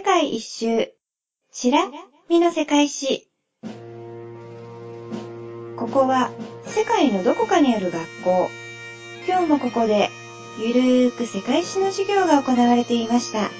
世界一周しらみの世界史。ここは世界のどこかにある学校。今日もここでゆるーく世界史の授業が行われていました。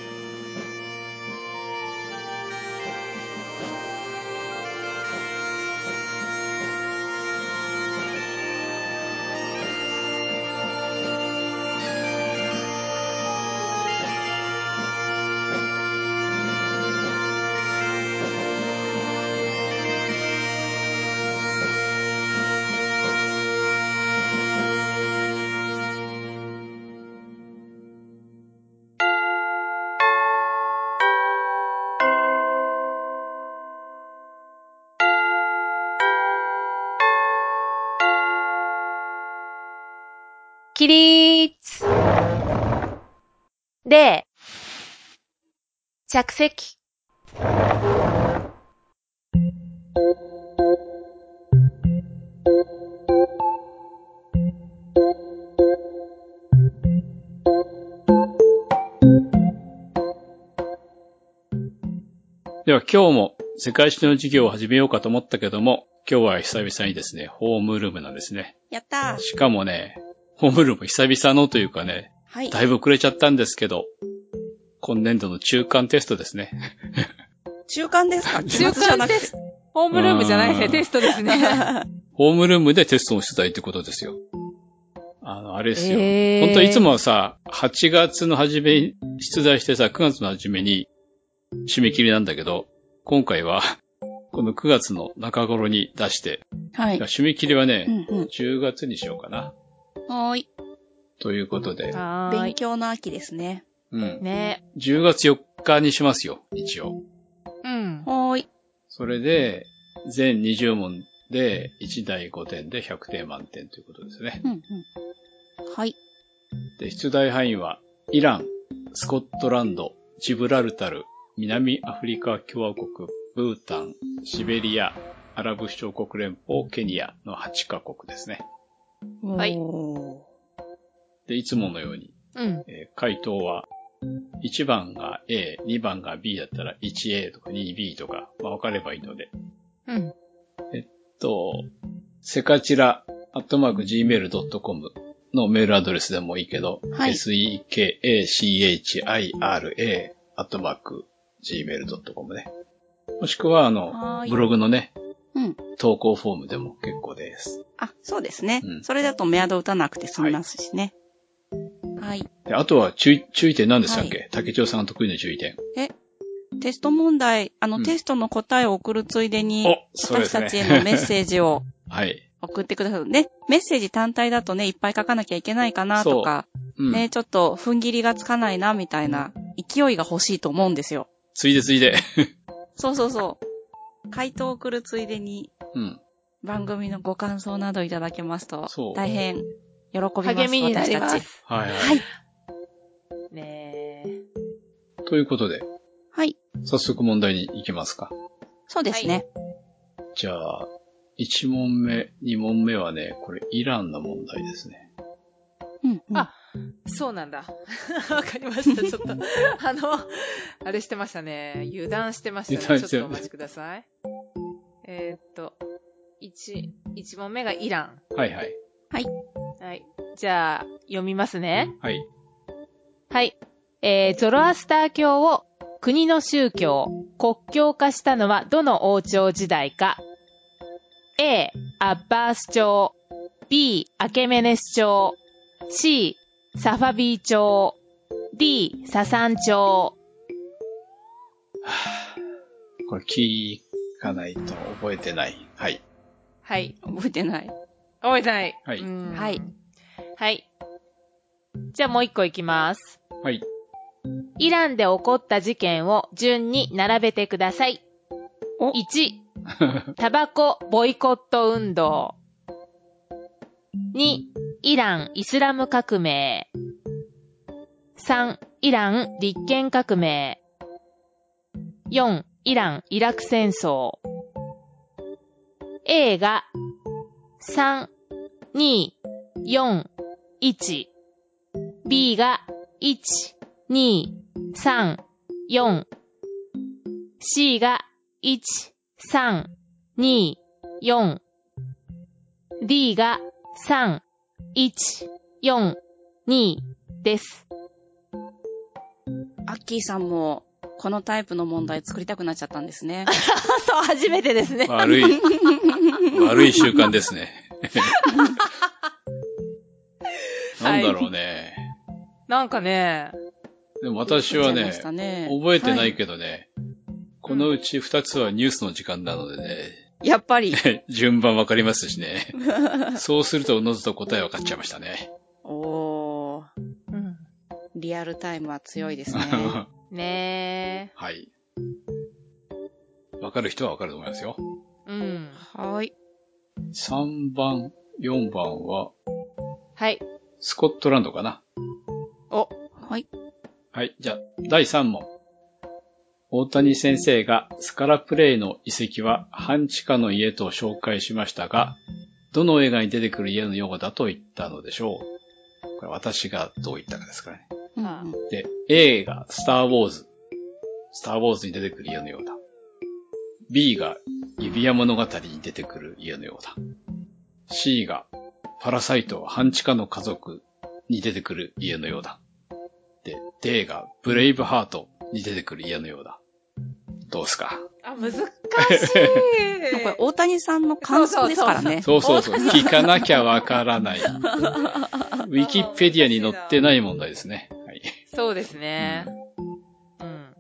起立。礼。着席。では今日も世界史の授業を始めようかと思ったけども、今日は久々にですね、ホームルームなんですね。やったー。しかもね、ホームルーム久々のというかね、はい、だいぶ遅れちゃったんですけど、今年度の中間テストですね。中間ですか？中間テスト。ホームルームじゃないね、テストですね。ホームルームでテストを出題ってことですよ。あれですよ。本当いつもはさ、8月の初め出題してさ、9月の初めに締め切りなんだけど、今回はこの9月の中頃に出して、はい、締め切りはね、うんうん、10月にしようかな。はーい。ということで。勉強の秋ですね。うん。ね。10月4日にしますよ、一応。うん。はーい。それで、全20問で1題5点で100点満点ということですね。うんうん。はい。で、出題範囲は、イラン、スコットランド、ジブラルタル、南アフリカ共和国、ブータン、シベリア、アラブ首長国連邦、ケニアの8カ国ですね。はい。で、いつものように、うん回答は、1番が A、2番が B だったら 1A とか 2B とか、まあ、分かればいいので。うん。sekachira@gmail.com のメールアドレスでもいいけど、はい、sekachira@gmail.com ね。もしくは、ブログのね、うん、投稿フォームでも結構です。あ、そうですね。うん、それだとメアド打たなくて済みますしね。はい。であとは注意点何でしたっけ？竹長さんの得意の注意点。テスト問題、テストの答えを送るついでに、私たちへのメッセージを送ってくださるね。はい、メッセージ単体だとね、いっぱい書かなきゃいけないかなとか、うん、ね、ちょっと踏ん切りがつかないなみたいな勢いが欲しいと思うんですよ。ついで。そうそうそう。回答を送るついでに、うん、番組のご感想などいただけますと、大変喜びます。励みになります。はい。ねえ。ということで、はい。早速問題に行きますか。そうですね。はい、じゃあ、1問目、2問目はね、これイランの問題ですね。うん、うん。あ、そうなんだ。わかりました。ちょっと、あれしてましたね。油断してましたね。ちょっとお待ちください。1問目がイラン。はいはい。はい。はい。じゃあ、読みますね。はい。はい。ゾロアスター教を国の宗教、国教化したのはどの王朝時代か。A、アッバース朝。B、アケメネス朝。C、サファビー朝。D、ササン朝。これ聞かないと覚えてない。はい。はい。覚えてない。はい。はい。はい。じゃあもう一個いきます。はい。イランで起こった事件を順に並べてください。1、タバコボイコット運動。2、イランイスラム革命。3、イラン立憲革命。4、イランイラク戦争。A が3、2、4、1。B が1、2、3、4、C が1、3、2、4。D が3、1、4、2です。アッキーさんもこのタイプの問題作りたくなっちゃったんですね。そう、初めてですね。悪い習慣ですね。なんだろうね、はい。なんかね。でも私はね、覚えてないけどね、はい、このうち2つはニュースの時間なのでね。やっぱり。順番わかりますしね。そうするとおのずと答えわかっちゃいましたね。おー、うん。リアルタイムは強いですね。ねー。はい。わかる人はわかると思いますよ。うん。はい。3番、4番は、はい。スコットランドかな。お、はい。はい、じゃあ、第3問。大谷先生がスカラプレイの遺跡は半地下の家と紹介しましたが、どの映画に出てくる家の用語だと言ったのでしょう。これ私がどう言ったかですからね。うん、で、A がスターウォーズ。スターウォーズに出てくる家のようだ。B が指輪物語に出てくる家のようだ。C がパラサイト半地下の家族に出てくる家のようだ。で、D がブレイブハートに出てくる家のようだ。どうすか？あ、難しい。これ大谷さんの感想ですからね。そうそうそう。聞かなきゃわからない。ウィキペディアに載ってない問題ですね。はい、そうですね。うん。うん、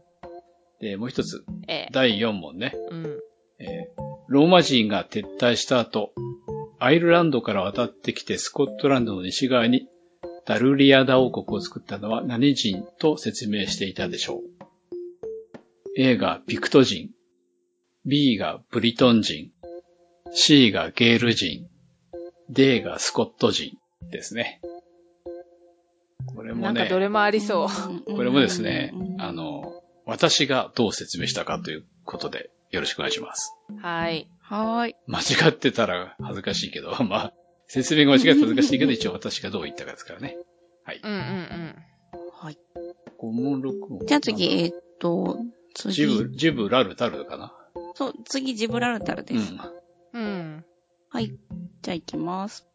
で、もう一つ。第4問ね。うん。ローマ人が撤退した後、アイルランドから渡ってきてスコットランドの西側にダルリアダ王国を作ったのは何人と説明していたでしょう。A がピクト人、B がブリトン人、C がゲール人、D がスコット人ですね。これもね。なんかどれもありそう。これもですね、私がどう説明したかということでよろしくお願いします。はい。はい。間違ってたら恥ずかしいけど、まあ、説明が間違って恥ずかしいけど、一応私がどう言ったかですからね。はい。うんうんうん。はい。5問6問。じゃあ次、次。ジブラルタルかな。そう、次、ジブラルタルです。うん。うん、はい。じゃあ行きます。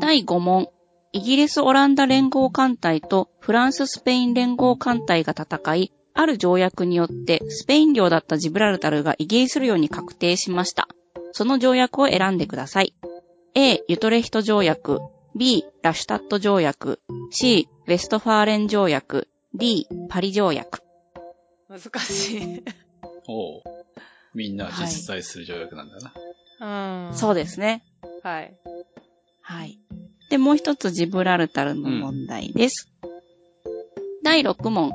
第5問。イギリス・オランダ連合艦隊とフランス・スペイン連合艦隊が戦い、ある条約によってスペイン領だったジブラルタルがイギリス領に確定しました。その条約を選んでください。A. ユトレヒト条約 B. ラシュタット条約 C. ウェストファーレン条約 D. パリ条約。難しい。おう、みんな実在する条約なんだな、はい、うん、そうですね。はいはい。で、もう一つジブラルタルの問題です、うん、第6問。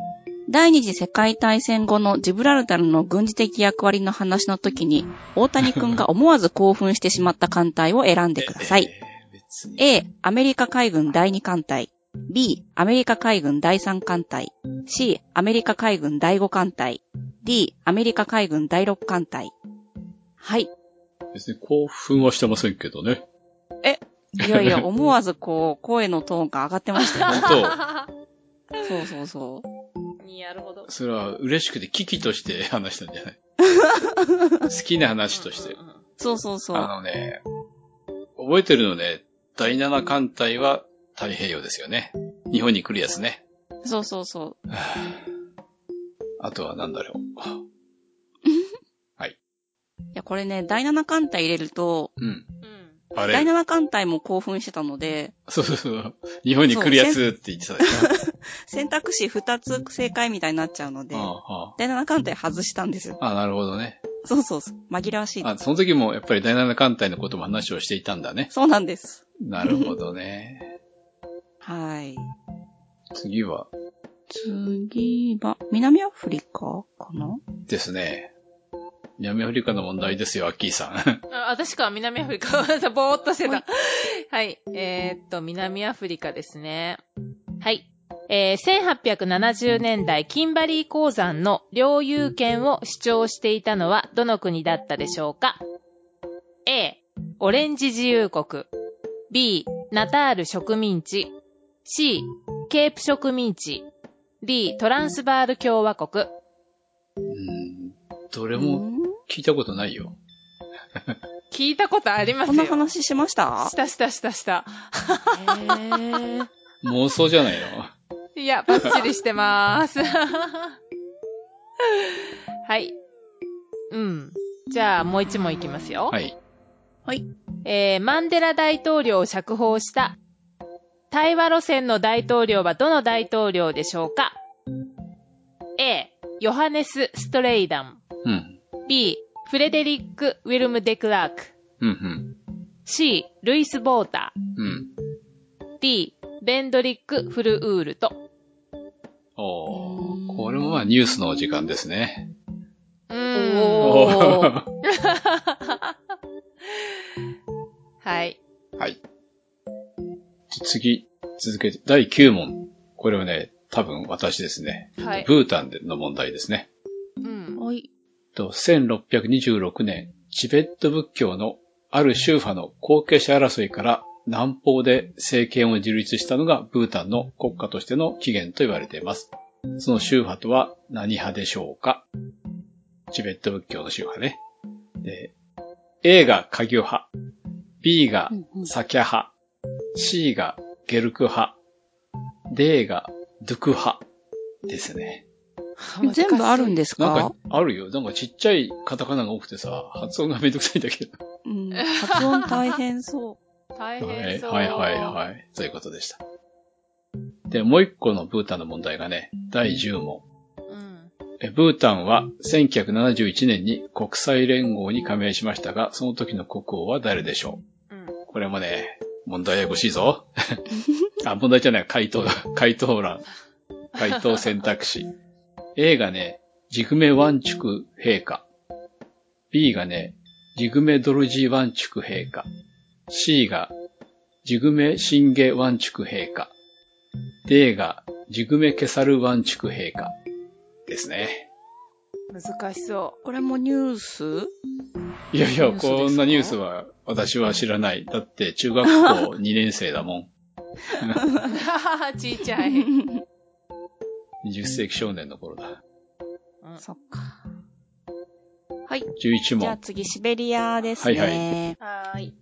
第二次世界大戦後のジブラルタルの軍事的役割の話の時に、大谷くんが思わず興奮してしまった艦隊を選んでください。A、アメリカ海軍第2艦隊。B、アメリカ海軍第3艦隊。C、アメリカ海軍第5艦隊。D、アメリカ海軍第6艦隊。はい。別に興奮はしてませんけどね。いやいや、思わずこう、声のトーンが上がってましたよ。本当。そうそうそう。なるほど。それは嬉しくて危機として話したんじゃない？好きな話として。うんうんうん、そうそうそう。覚えてるのね、第7艦隊は太平洋ですよね。日本に来るやつね。そうそうそう。あとはなんだろう。はい。いや、これね、第7艦隊入れると、うん。あれ？第7艦隊も興奮してたので。そうそうそう。日本に来るやつって言ってたでしょ。選択肢2つ正解みたいになっちゃうので、ああ、ああ、第7艦隊外したんですよ。ああ、なるほどね。そうそうそう。紛らわしい。あ、その時もやっぱり第7艦隊のことも話をしていたんだね。そうなんです。なるほどね。はい。次は、南アフリカかな？ですね。南アフリカの問題ですよ、アッキーさん。確か南アフリカ、ぼーっとしてた。はい。南アフリカですね。はい。1870年代、キンバリー鉱山の領有権を主張していたのはどの国だったでしょうか？ A、オレンジ自由国。B、ナタール植民地。C、ケープ植民地。D、トランスバール共和国。どれも聞いたことないよ。聞いたことありますよ。この話しました？した。妄想じゃないの？いや、バッチリしてまーす。はい。うん。じゃあ、もう一問いきますよ。はい。はい。マンデラ大統領を釈放した対話路線の大統領はどの大統領でしょうか？ A. ヨハネス・ストレイダン、うん、B. フレデリック・ウィルム・デクラーク、うんうん、C. ルイス・ボーター、うん、D. ベンドリック・フルウールト。おー、これもまあニュースのお時間ですね。おー。はい。はい。次、続けて、第9問。これはね、多分私ですね。はい。ブータンの問題ですね。うん、はい。1626年、チベット仏教のある宗派の後継者争いから南方で政権を樹立したのがブータンの国家としての起源と言われています。その宗派とは何派でしょうか？チベット仏教の宗派ね。で、A がカギョ派、B がサキャ派、C がゲルク派、D がドゥク派ですね。全部あるんですか？なんかあるよ。なんかちっちゃいカタカナが多くてさ、発音がめんどくさいんだけど。うん、発音大変そう。大変そう。はいはいはいはい。そういうことでした。で、もう一個のブータンの問題がね、第10問。ブータンは1971年に国際連合に加盟しましたが、その時の国王は誰でしょう？うん、これもね、問題ややこしいぞ。あ、問題じゃない、回答選択肢。A がね、ジグメワンチュク陛下。B がね、ジグメドルジーワンチュク陛下。C が、ジグメシンゲワンチュク陛下。D が、ジグメケサルワンチュク陛下。ですね。難しそう。これもニュース？いやいや、こんなニュースは私は知らない。だって中学校2年生だもん。ちっちゃい。20世紀少年の頃だ。うん、そっか。はい。11問。じゃあ次、シベリアですね。はいはい。はい。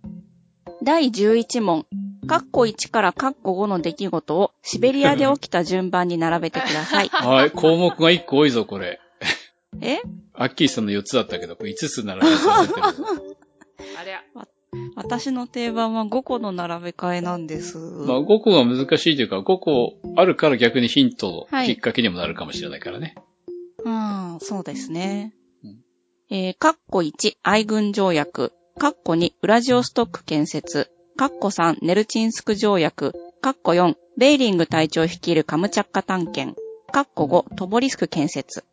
第11問。1から5の出来事をシベリアで起きた順番に並べてください。はい、項目が1個多いぞ、これ。え？アッキーさんの4つだったけど、これ5つ並べさせてる。あれや。私の定番は5個の並べ替えなんです。まあ5個が難しいというか、5個あるから逆にヒントのきっかけにもなるかもしれないからね。はい、うん、そうですね。1、愛軍条約。2、ウラジオストック建設。3、ネルチンスク条約。4、ベイリング隊長率いるカムチャッカ探検。5、トボリスク建設。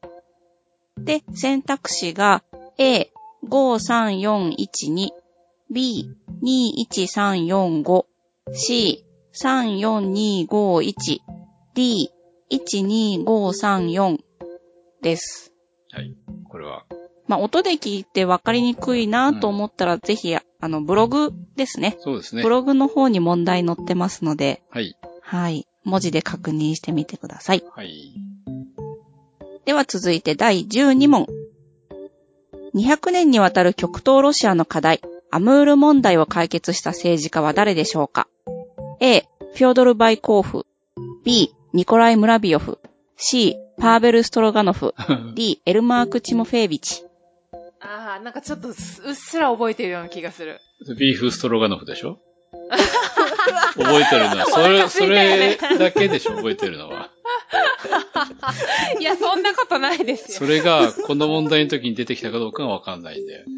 で、選択肢が A、53412、B、21345、C、34251、D、12534 です。はい、これは。まあ、音で聞いて分かりにくいなと思ったら、ぜひ、ブログですね。そうですね。ブログの方に問題載ってますので。はい。はい。文字で確認してみてください。はい。では続いて第12問。200年にわたる極東ロシアの課題、アムール問題を解決した政治家は誰でしょうか？ A. フィオドル・バイコーフ。B. ニコライ・ムラビヨフ。C. パーベル・ストロガノフ。D. エルマーク・チモフェービチ。ああ、なんかちょっとうっすら覚えてるような気がする。ビーフストロガノフでしょ？覚えてるのは、それだけでしょ、覚えてるのは。いや、そんなことないですよ。それが、この問題の時に出てきたかどうかがわかんないんだよね。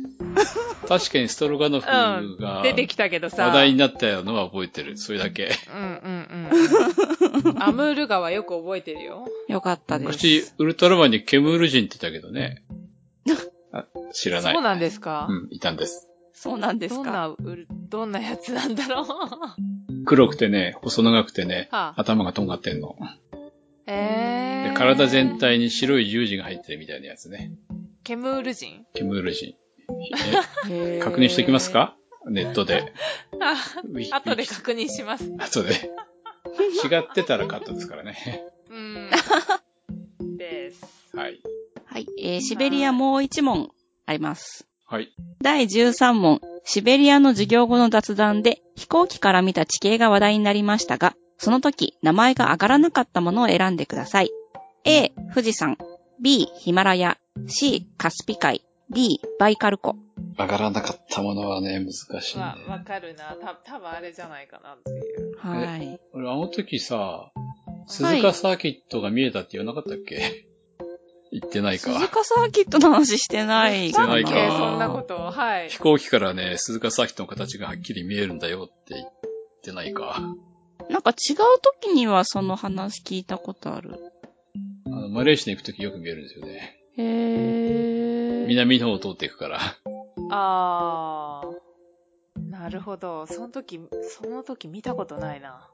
確かにストロガノフが、出てきたけどさ、話題になったのは覚えてる。それだけ。アムール川よく覚えてるよ。よかったです。私、ウルトラマンにケムール人って言ったけどね。知らない。そうなんですか？うん、いたんです。そうなんですか？どんなやつなんだろう。黒くてね、細長くてね、はあ、頭がとんがってんの。で、体全体に白い十字が入ってるみたいなやつね。ケムール人。確認しておきますか？ネットで。後で確認します。後で。違ってたらカットですからね。うん。です。はい。はい、シベリアもう一問あります。はい。第13問、シベリアの授業後の雑談で飛行機から見た地形が話題になりましたが、その時名前が上がらなかったものを選んでください。A、富士山。B、ヒマラヤ。C、カスピ海。D、バイカル湖。上がらなかったものはね、難しいね。わかるな。多分あれじゃないかなっていう。はい。俺、あの時さ、鈴鹿サーキットが見えたって言わなかったっけ、はい、言ってないか。鈴鹿サーキットの話してないかな。してないか。そんなこと。はい。飛行機からね、鈴鹿サーキットの形がはっきり見えるんだよって言ってないか。なんか違う時にはその話聞いたことある。マレーシアに行く時よく見えるんですよね。へー。南の方を通っていくから。あー、なるほど。その時見たことないな。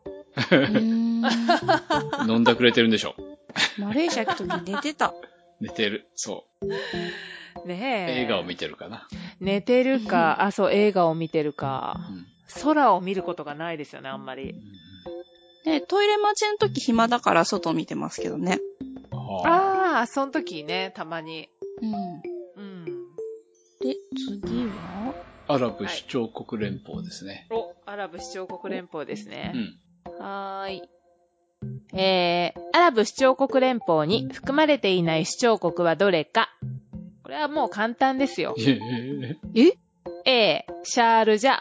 飲んだくれてるんでしょ。マレーシア行く時寝てた。寝てる、そう。ねえ。映画を見てるかな。寝てるか、あ、そう、映画を見てるか。うん、空を見ることがないですよね、あんまり。うん、ね、トイレ待ちの時暇だから外見てますけどね。ああ、その時ね、たまに。うん。うん。で、次はアラブ首長国連邦ですね。はい、アラブ首長国連邦ですね。うん、はーい。アラブ首長国連邦に含まれていない首長国はどれか。これはもう簡単ですよ。A、シャールジャ。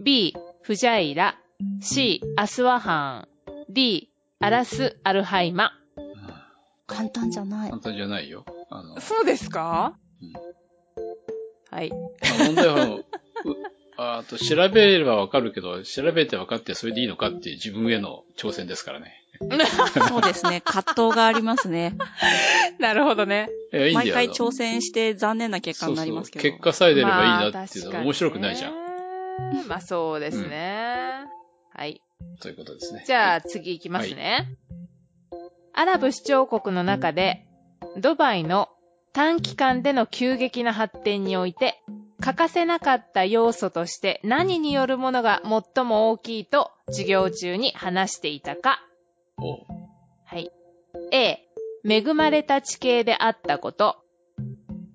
B、フジャイラ。C、アスワハン。D、アラス・アルハイマ。簡単じゃない。簡単じゃないよ。そうですか？うん。はい。問題は、調べればわかるけど、調べてわかってそれでいいのかっていう自分への挑戦ですからね。そうですね。葛藤がありますね。なるほどね。いいんだよ。毎回挑戦して残念な結果になりますけど。そうそう、結果さえ出ればいいなっていうのは面白くないじゃん。まあそうですね。うん、はい。ということですね。じゃあ次行きますね。はい、アラブ首長国の中で、ドバイの短期間での急激な発展において、欠かせなかった要素として何によるものが最も大きいと授業中に話していたか。はい。A、恵まれた地形であったこと。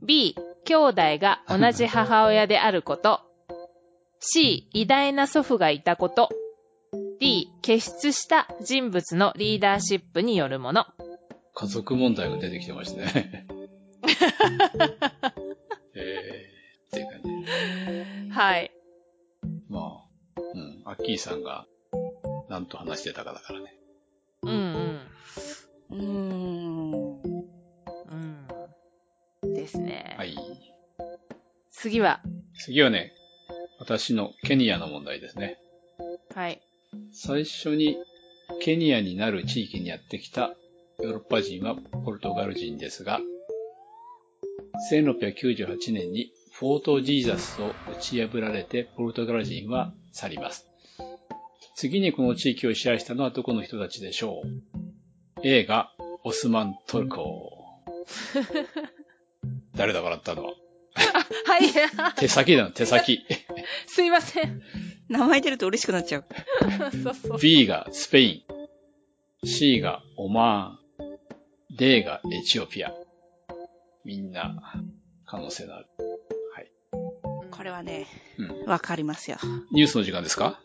B、兄弟が同じ母親であること。C、偉大な祖父がいたこと。D、傑出した人物のリーダーシップによるもの。家族問題が出てきてましたね。っていう感じ。はい。まあ、うん、アッキーさんが何と話してたかだからね。ですね。はい。次はね、私のケニアの問題ですね。はい。最初にケニアになる地域にやってきたヨーロッパ人はポルトガル人ですが、1698年にフォートジーザスを打ち破られてポルトガル人は去ります。次にこの地域を支配したのはどこの人たちでしょう？ A がオスマントルコ。誰だ笑ったのは。はい。手先。すいません。名前出ると嬉しくなっちゃう。そう。B がスペイン。C がオマーン。D がエチオピア。みんな、可能性のある。はい。これはね、わかりますよ。ニュースの時間ですか？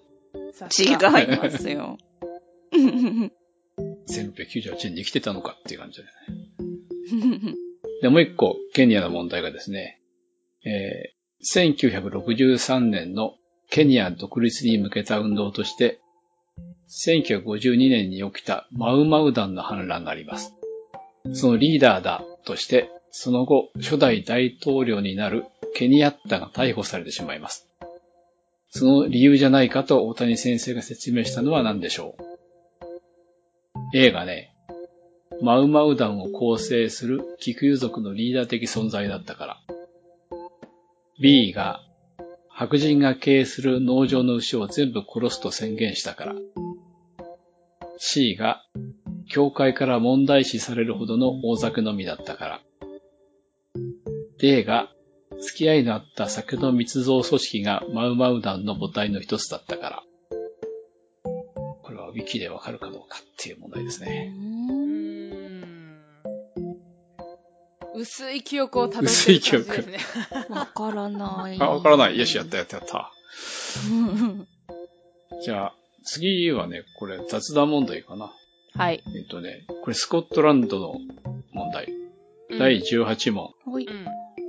違いますよ。1898年に生きてたのかっていう感じだよね。で、もう一個、ケニアの問題がですね、1963年のケニア独立に向けた運動として、1952年に起きたマウマウダンの反乱があります。そのリーダーだとして、その後、初代大統領になるケニヤッタが逮捕されてしまいます。その理由じゃないかと大谷先生が説明したのは何でしょう？ A がね、マウマウダンを構成するキクユ族のリーダー的存在だったから。B が、白人が経営する農場の牛を全部殺すと宣言したから。C が、教会から問題視されるほどの大酒飲みだったから。D が、付き合いのあった酒の密造組織がマウマウダンの母体の一つだったから。これはウィキでわかるかどうかっていう問題ですね。薄い記憶をたどってる感じですね。わからない。あ、わからない。よし、やったやったやった。じゃあ、次はね、これ雑談問題かな。はい。これスコットランドの問題。うん、第18問。はい。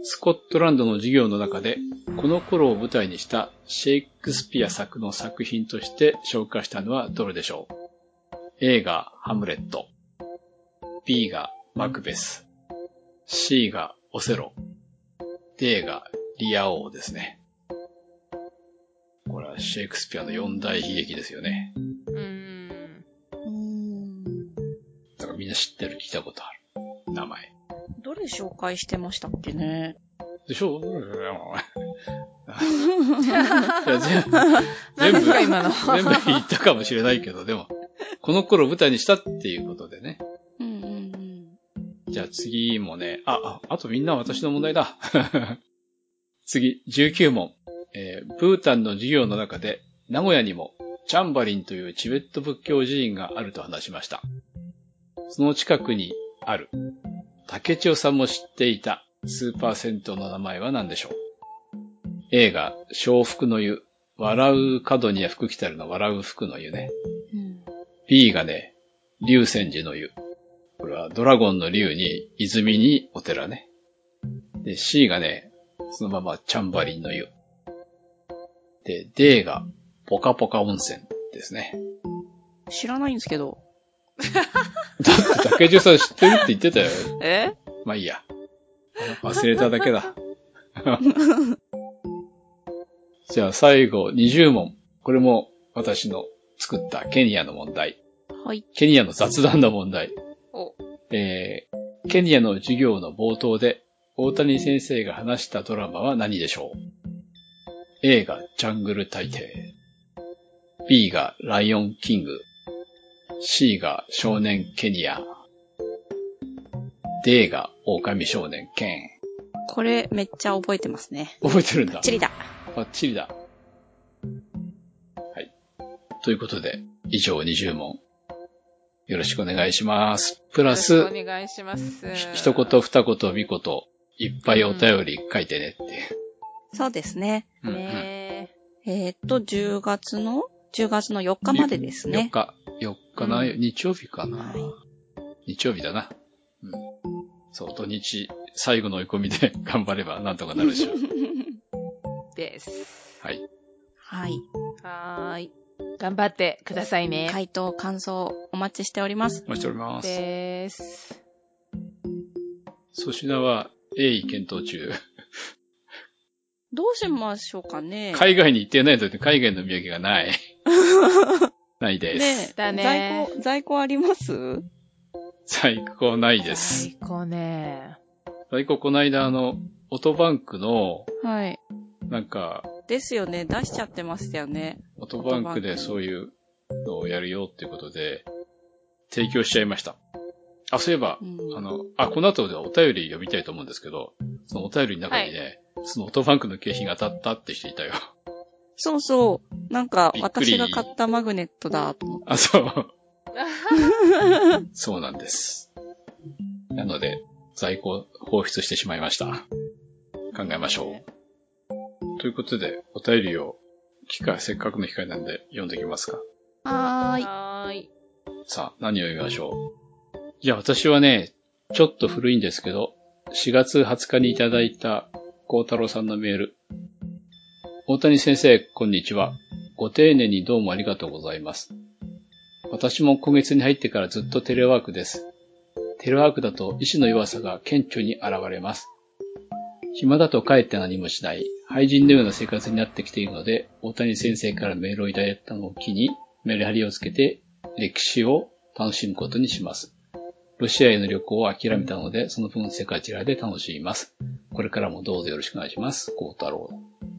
スコットランドの授業の中で、この頃を舞台にしたシェイクスピア作の作品として紹介したのはどれでしょう？ A がハムレット。B がマクベス。C がオセロ。D がリア王ですね。これはシェイクスピアの四大悲劇ですよね。だからみんな知ってる、聞いたことある。名前。どれ紹介してましたっけね。でしょ？全部言ったかもしれないけど、でも、この頃舞台にしたっていうことでね。じゃあ次もね、あとみんな私の問題だ。次、19問、ブータンの授業の中で、名古屋にもチャンバリンというチベット仏教寺院があると話しました。その近くにある、竹千代さんも知っていたスーパー銭湯の名前は何でしょう？ A が笑福の湯、笑う角には福来たるの笑う福の湯ね。うん、B がね、龍泉寺の湯。これはドラゴンの竜に、泉にお寺ね。で、C がね、そのままチャンバリンの湯。で、D がポカポカ温泉ですね。知らないんですけど。だって竹中さん知ってるって言ってたよ。え？まあいいや。忘れただけだ。じゃあ最後、20問。これも私の作ったケニアの問題。はい。ケニアの雑談の問題。ケニアの授業の冒頭で大谷先生が話したドラマは何でしょう？ A がジャングル大帝、 B がライオンキング、 C が少年ケニア、 D が狼少年ケン。これめっちゃ覚えてますね。覚えてるんだ。バッチリだ。バッチリだ。はい。ということで、以上20問。よろしくお願いします。プラス、お願いします。一言、二言、三言、いっぱいお便り書いてねって。うん、そうですね。うんうん、10月の4日までですね。4日な、うん、日曜日かな、はい。日曜日だな。うん。そう、土日、最後の追い込みで頑張ればなんとかなるでしょう。です。はい。はい。はーい。頑張ってくださいね。回答、感想、お待ちしております。お待ちしております。です。粗品は、鋭意検討中。どうしましょうかね。海外に行ってないと海外の土産がない。ないです。ね、だね。在庫あります？在庫ないです。在庫ね。在庫こないだオトバンクの、はい。なんか、ですよね。出しちゃってましたよね。オトバンクでそういうのをやるよっていうことで、提供しちゃいました。あ、そういえば、うん、この後でお便り読みたいと思うんですけど、そのお便りの中にね、はい、そのオトバンクの景品が当たったって人いたよ。そうそう。なんか、私が買ったマグネットだと思って。あ、そう。そうなんです。なので、在庫放出してしまいました。考えましょう。ということで、お便りを、せっかくの機会なんで、読んでいきますか。はーい。さあ、何を読みましょう。じゃあ、私はね、ちょっと古いんですけど、4月20日にいただいた、幸太郎さんのメール。大谷先生、こんにちは。ご丁寧にどうもありがとうございます。私も今月に入ってからずっとテレワークです。テレワークだと、意志の弱さが顕著に現れます。暇だと帰って何もしない。廃人のような生活になってきているので、大谷先生からメールをいただいたのを機に、メリハリをつけて歴史を楽しむことにします。ロシアへの旅行を諦めたので、その分セカチラで楽しみます。これからもどうぞよろしくお願いします。幸太郎。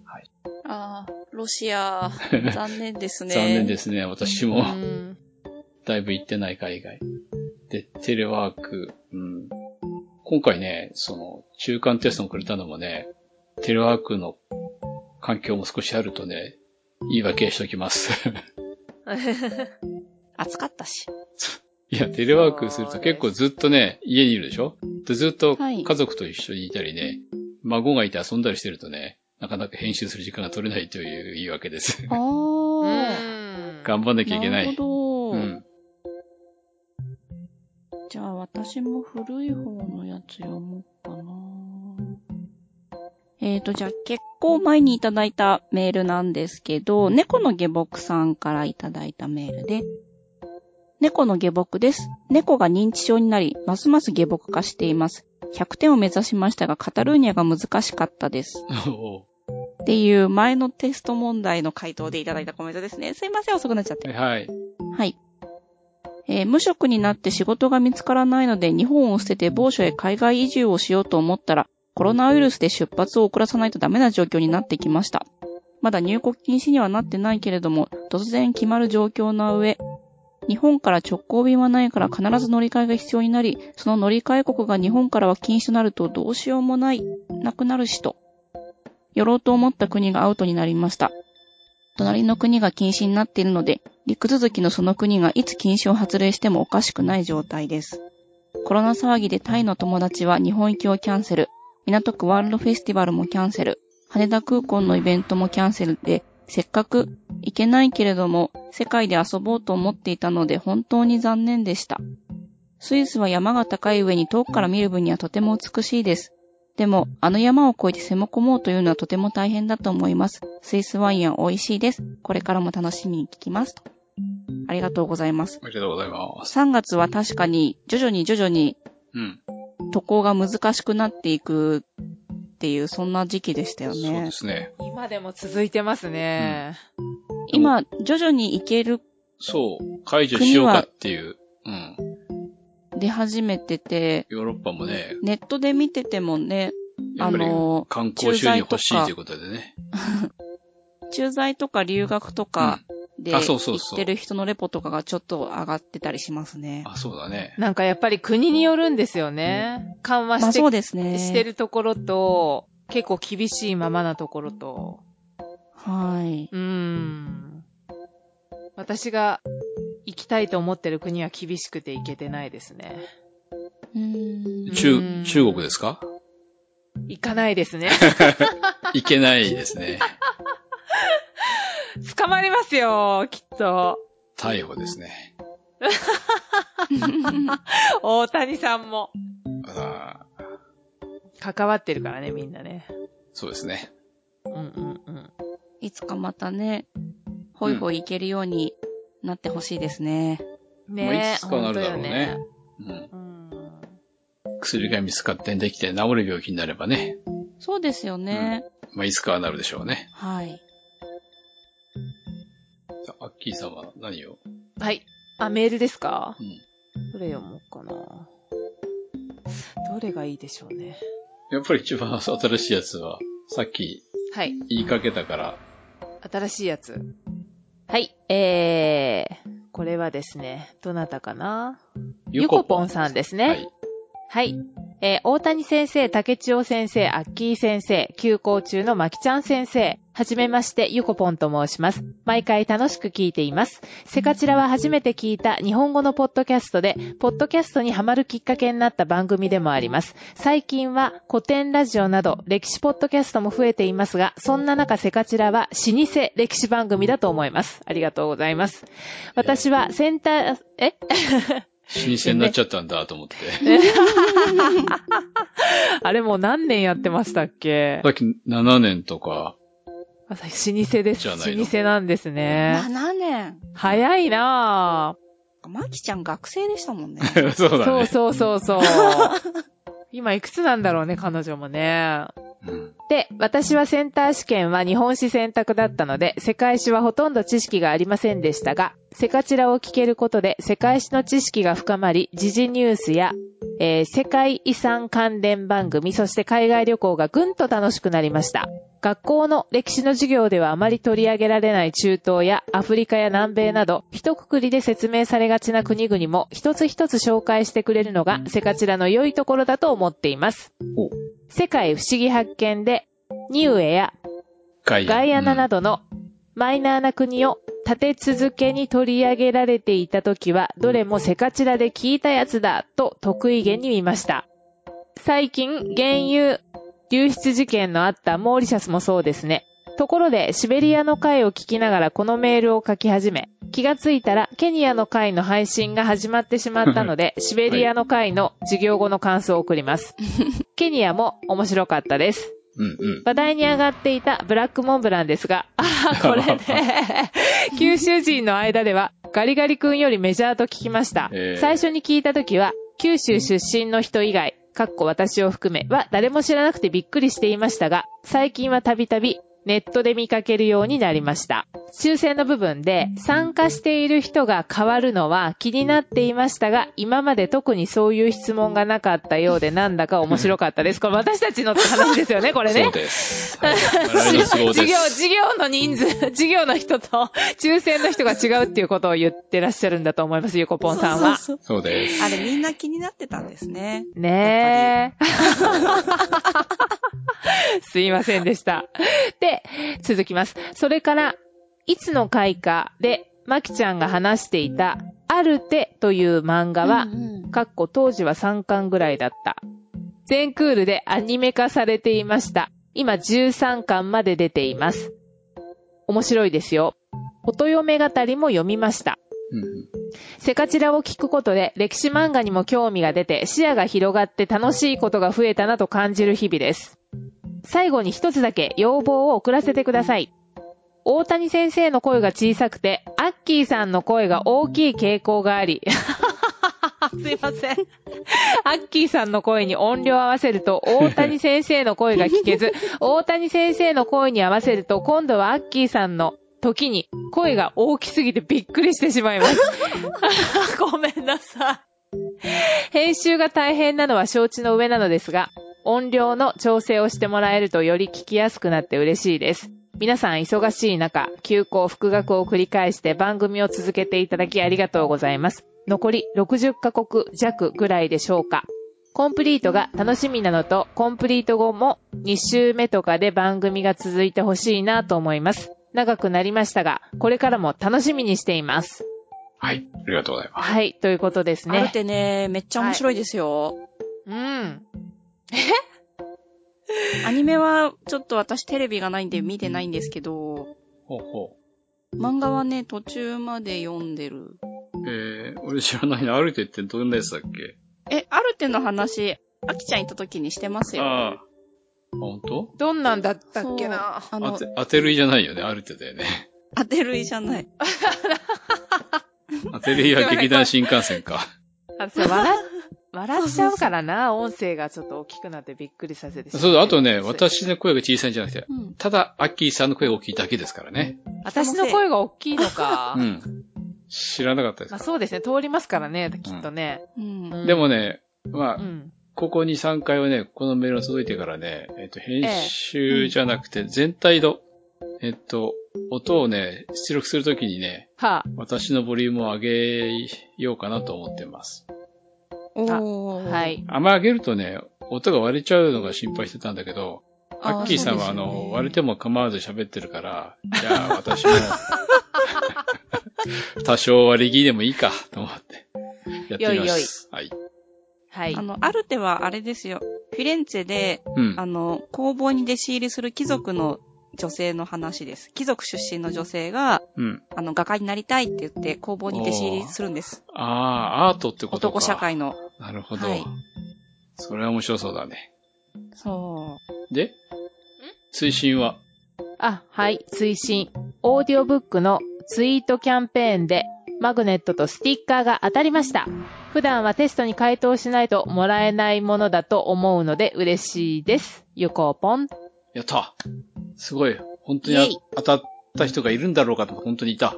はい。ああ、ロシア、残念ですね。残念ですね。私も、だいぶ行ってない海外。で、テレワーク、うん、今回ね、中間テストもくれたのもね、テレワークの環境も少しあるとね、言い訳しておきます。暑かったし。いや、テレワークすると結構ずっとね、家にいるでしょ？でずっと家族と一緒にいたりね、はい、孫がいて遊んだりしてるとね、なかなか編集する時間が取れないという言い訳です。あー。頑張んなきゃいけない。なるほど。うん。じゃあ私も古い方のやつ読もうかな。じゃあ結構前にいただいたメールなんですけど、猫の下僕さんからいただいたメールで、猫の下僕です。猫が認知症になり、ますます下僕化しています。100点を目指しましたが、カタルーニャが難しかったです。っていう前のテスト問題の回答でいただいたコメントですね。すいません、遅くなっちゃって。はい。はい。無職になって仕事が見つからないので、日本を捨てて某所へ海外移住をしようと思ったら、コロナウイルスで出発を遅らさないとダメな状況になってきました。まだ入国禁止にはなってないけれども、突然決まる状況な上、日本から直行便はないから必ず乗り換えが必要になり、その乗り換え国が日本からは禁止となるとどうしようもない、なくなるしと。寄ろうと思った国がアウトになりました。隣の国が禁止になっているので、陸続きのその国がいつ禁止を発令してもおかしくない状態です。コロナ騒ぎでタイの友達は日本行きをキャンセル、港区ワールドフェスティバルもキャンセル、羽田空港のイベントもキャンセルで、せっかく行けないけれども世界で遊ぼうと思っていたので本当に残念でした。スイスは山が高い上に遠くから見る分にはとても美しいです。でもあの山を越えて攻め込もうというのはとても大変だと思います。スイスワインは美味しいです。これからも楽しみに聞きます。ありがとうございます。ありがとうございます。3月は確かに徐々に渡航が難しくなっていくっていう、そんな時期でしたよね。そうですね。今でも続いてますね。うん、今、徐々に行ける。そう。解除しようかっていう。うん。出始めてて。ヨーロッパもね。ネットで見ててもね、観光収入欲しいということでね。駐在とか留学とかで行ってる人のレポとかがちょっと上がってたりしますね。あ、そうだね。なんかやっぱり国によるんですよね。うん、緩和して、まあそうですね、してるところと、結構厳しいままなところと。はい。私が行きたいと思ってる国は厳しくて行けてないですね。中国ですか？行かないですね。行けないですね。捕まりますよ、きっと。逮捕ですね。大谷さんも。関わってるからね、みんなね。そうですね。いつかまたね、ほいほい行けるようになってほしいですね。ねえ、いつかなるだろうね。薬が見つかってできて治る病気になればね。そうですよね。まあ、いつかはなるでしょうね。はい。アッキーさんは何を？はい。あ、メールですか？うん。どれ読もうかな。どれがいいでしょうね。やっぱり一番新しいやつは、さっき、はい。言いかけたから。新しいやつ。はい。これはですね、どなたかな？ゆこぽんさんですね。はい。はい。大谷先生、竹千代先生、アッキー先生、休校中のまきちゃん先生。はじめまして、ゆこぽんと申します。毎回楽しく聞いています。セカチラは初めて聞いた日本語のポッドキャストで、ポッドキャストにハマるきっかけになった番組でもあります。最近は古典ラジオなど歴史ポッドキャストも増えていますが、そんな中セカチラは老舗歴史番組だと思います。ありがとうございます。私は新鮮になっちゃったんだと思って。あれもう何年やってましたっけ？さっき7年とか。老舗です。老舗なんですね。7年。早いなぁ。マキちゃん学生でしたもんね。そうだね。そう。今いくつなんだろうね、彼女もね。で、私はセンター試験は日本史選択だったので、世界史はほとんど知識がありませんでしたが、セカチラを聞けることで世界史の知識が深まり、時事ニュースや、世界遺産関連番組、そして海外旅行がぐんと楽しくなりました。学校の歴史の授業ではあまり取り上げられない中東やアフリカや南米など、一括りで説明されがちな国々も一つ一つ紹介してくれるのがセカチラの良いところだと思っています。世界不思議発見でニウエやガイアナなどのマイナーな国を立て続けに取り上げられていた時は、どれもセカチラで聞いたやつだと得意げに見ました。最近、原油流出事件のあったモーリシャスもそうですね。ところで、シベリアの回を聞きながらこのメールを書き始め、気がついたらケニアの回の配信が始まってしまったので、シベリアの回の授業後の感想を送ります。ケニアも面白かったです。うんうん、話題に上がっていたブラックモンブランですが、これね、九州人の間ではガリガリ君よりメジャーと聞きました。最初に聞いた時は、九州出身の人以外、かっこ私を含めは誰も知らなくてびっくりしていましたが、最近はたびたびネットで見かけるようになりました。修正の部分で参加している人が変わるのは気になっていましたが、今まで特にそういう質問がなかったようで、なんだか面白かったです。これ私たちの話ですよね、これね。そうです。はい、授業の人数、授業の人と抽選の人が違うっていうことを言ってらっしゃるんだと思います、ゆこぽんさんは。そうです。あれみんな気になってたんですね。ねえ。すいませんでした。で、続きます。それから、いつの回かで、まきちゃんが話していた、アルテという漫画は、かっこ当時は3巻ぐらいだった。全クールでアニメ化されていました。今13巻まで出ています。面白いですよ。音嫁語りも読みました。セカチラを聞くことで歴史漫画にも興味が出て、視野が広がって楽しいことが増えたなと感じる日々です。最後に一つだけ要望を送らせてください。大谷先生の声が小さくて、アッキーさんの声が大きい傾向があり、すいません。アッキーさんの声に音量を合わせると大谷先生の声が聞けず、大谷先生の声に合わせると今度はアッキーさんの時に声が大きすぎてびっくりしてしまいます。ごめんなさい。編集が大変なのは承知の上なのですが、音量の調整をしてもらえるとより聞きやすくなって嬉しいです。皆さん忙しい中、休校復学を繰り返して番組を続けていただきありがとうございます。残り60カ国弱ぐらいでしょうか。コンプリートが楽しみなのと、コンプリート後も2週目とかで番組が続いてほしいなと思います。長くなりましたが、これからも楽しみにしています。はい、ありがとうございます。はい、ということですね。あれってね、めっちゃ面白いですよ。はい、うん。アニメはちょっと私テレビがないんで見てないんですけど、ほうほう、漫画はね途中まで読んでる。俺知らないな。アルテってどんなやつだっけ？アルテの話、アキちゃんいた時にしてますよ。あ、本当？どんなんだったっけな。当てるいじゃないよね。アルテだよね。当てるいじゃない。当てるいは劇団新幹線か。笑っちゃうからな、音声がちょっと大きくなってびっくりさせてしまう。そうだ、あとね、私の声が小さいんじゃなくて、ただ、アッキーさんの声が大きいだけですからね。私の声が大きいのか。うん。知らなかったですか。まあ、そうですね、通りますからね、きっとね。うんうん、でもね、まあ、ここ2、3回はね、このメールが届いてからね、編集じゃなくて、全体の、音をね、出力するときにね、私のボリュームを上げようかなと思ってます。はい。あんま上げるとね、音が割れちゃうのが心配してたんだけど、アッキーさんは割れても構わず喋ってるから、じゃあ私も、多少割り気でもいいか、と思って。やってみます。はい。はい。アルテはあれですよ。フィレンツェで、工房に弟子入りする貴族の女性の話です。貴族出身の女性が、画家になりたいって言って工房に弟子入りするんです。アートってことか。男社会の。なるほど。はい、それは面白そうだね。そう。で、推進は？はい、推進。オーディオブックのツイートキャンペーンでマグネットとスティッカーが当たりました。普段はテストに回答しないともらえないものだと思うので嬉しいです。ゆこぽん。やった。すごい。本当に当たった人がいるんだろうかと、本当にいた。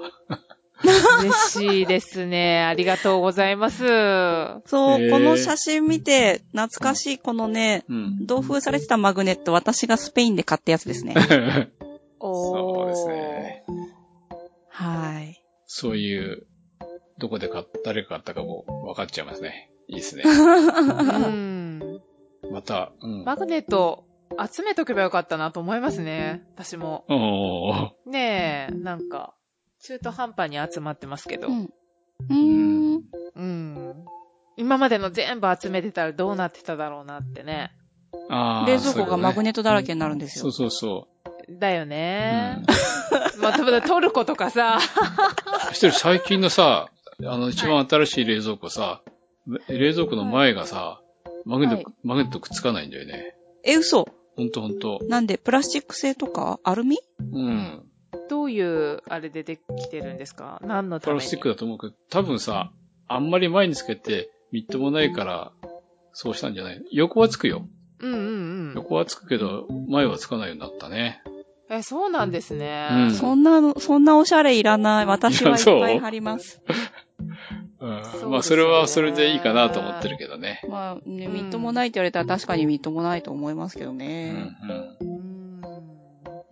嬉しいですね。ありがとうございます。そう、この写真見て、懐かしいこのね、同封されてたマグネット、私がスペインで買ったやつですね。そうですね。はい。そういう、どこで誰が買ったかも分かっちゃいますね。いいですね。また、マグネット、集めとけばよかったなと思いますね。私も。ねえ、なんか、中途半端に集まってますけど。うん。うん。今までの全部集めてたらどうなってただろうなってね。ああ。冷蔵庫がマグネットだらけになるんですよ。そうそうそう。だよね。うん、まあ、たぶんトルコとかさ。そして最近のさ、一番新しい冷蔵庫さ、はい、冷蔵庫の前がさ、マグネットくっつかないんだよね。え、嘘。ほんと。なんで、プラスチック製とかアルミ？うん。どういう、あれでできてるんですか？何のために？プラスチックだと思うけど、多分さ、あんまり前につけて、みっともないから、そうしたんじゃない？横はつくよ。横はつくけど、前はつかないようになったね。え、そうなんですね。うん、そんなおしゃれいらない。私はいっぱい貼ります。うん、まあそれはそれでいいかなと思ってるけどね。まあね、みっともないって言われたら確かにみっともないと思いますけどね。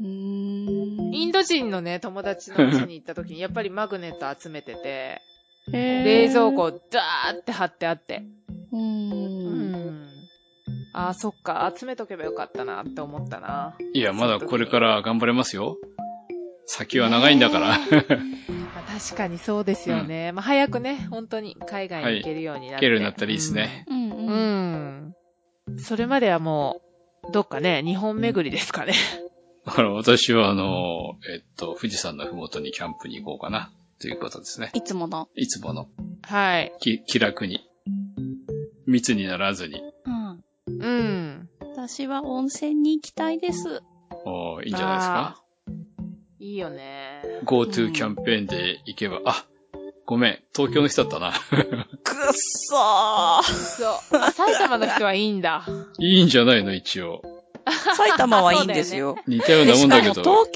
インド人のね、友達の家に行った時にやっぱりマグネット集めてて、冷蔵庫をダーって貼ってあって。あ、そっか、集めとけばよかったなって思ったな。いや、まだこれから頑張れますよ。先は長いんだから。確かにそうですよね。まあ、早くね、本当に海外に行けるようになって。行けるようになったらいいですね。それまではもう、どっかね、日本巡りですかね。だから私は富士山のふもとにキャンプに行こうかな、ということですね。いつもの。はい。気楽に。密にならずに。うん。うん。私は温泉に行きたいです。おー、いいんじゃないですか。いいよね。GoTo キャンペーンで行けば、あ、ごめん、東京の人だったな。くっそー。そう。埼玉の人はいいんだ。いいんじゃないの、一応。埼玉はいいんですよ。よね、似たようなもんだけど。東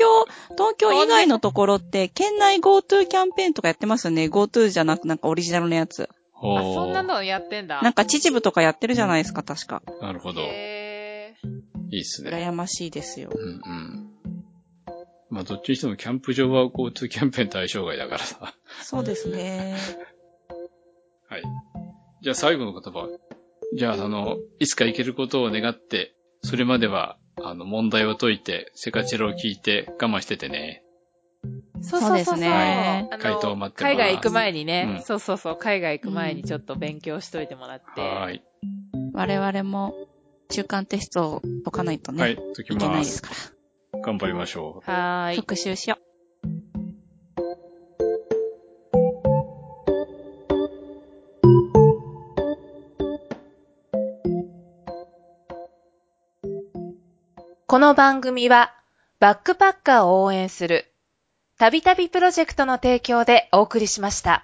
京以外のところって、県内 GoTo キャンペーンとかやってますよね。GoTo じゃなく、なんかオリジナルのやつ。あ、そんなのやってんだ。なんか秩父とかやってるじゃないですか、確か。なるほど。いいっすね。羨ましいですよ。うんうん。まあ、どっちにしてもキャンプ場は GoTo キャンペーン対象外だからさ。そうですね。はい。じゃあ最後の言葉。じゃあ、いつか行けることを願って、それまでは、問題を解いて、セカチラを聞いて、我慢しててね。そうですね。回答を待ってます。海外行く前にね、うん、そう、海外行く前にちょっと勉強しといてもらって。はい。我々も、中間テストを解かないとね。はい、解きます。いけないですから。頑張りましょう。はい。復習しよう。この番組はバックパッカーを応援するたびたびプロジェクトの提供でお送りしました。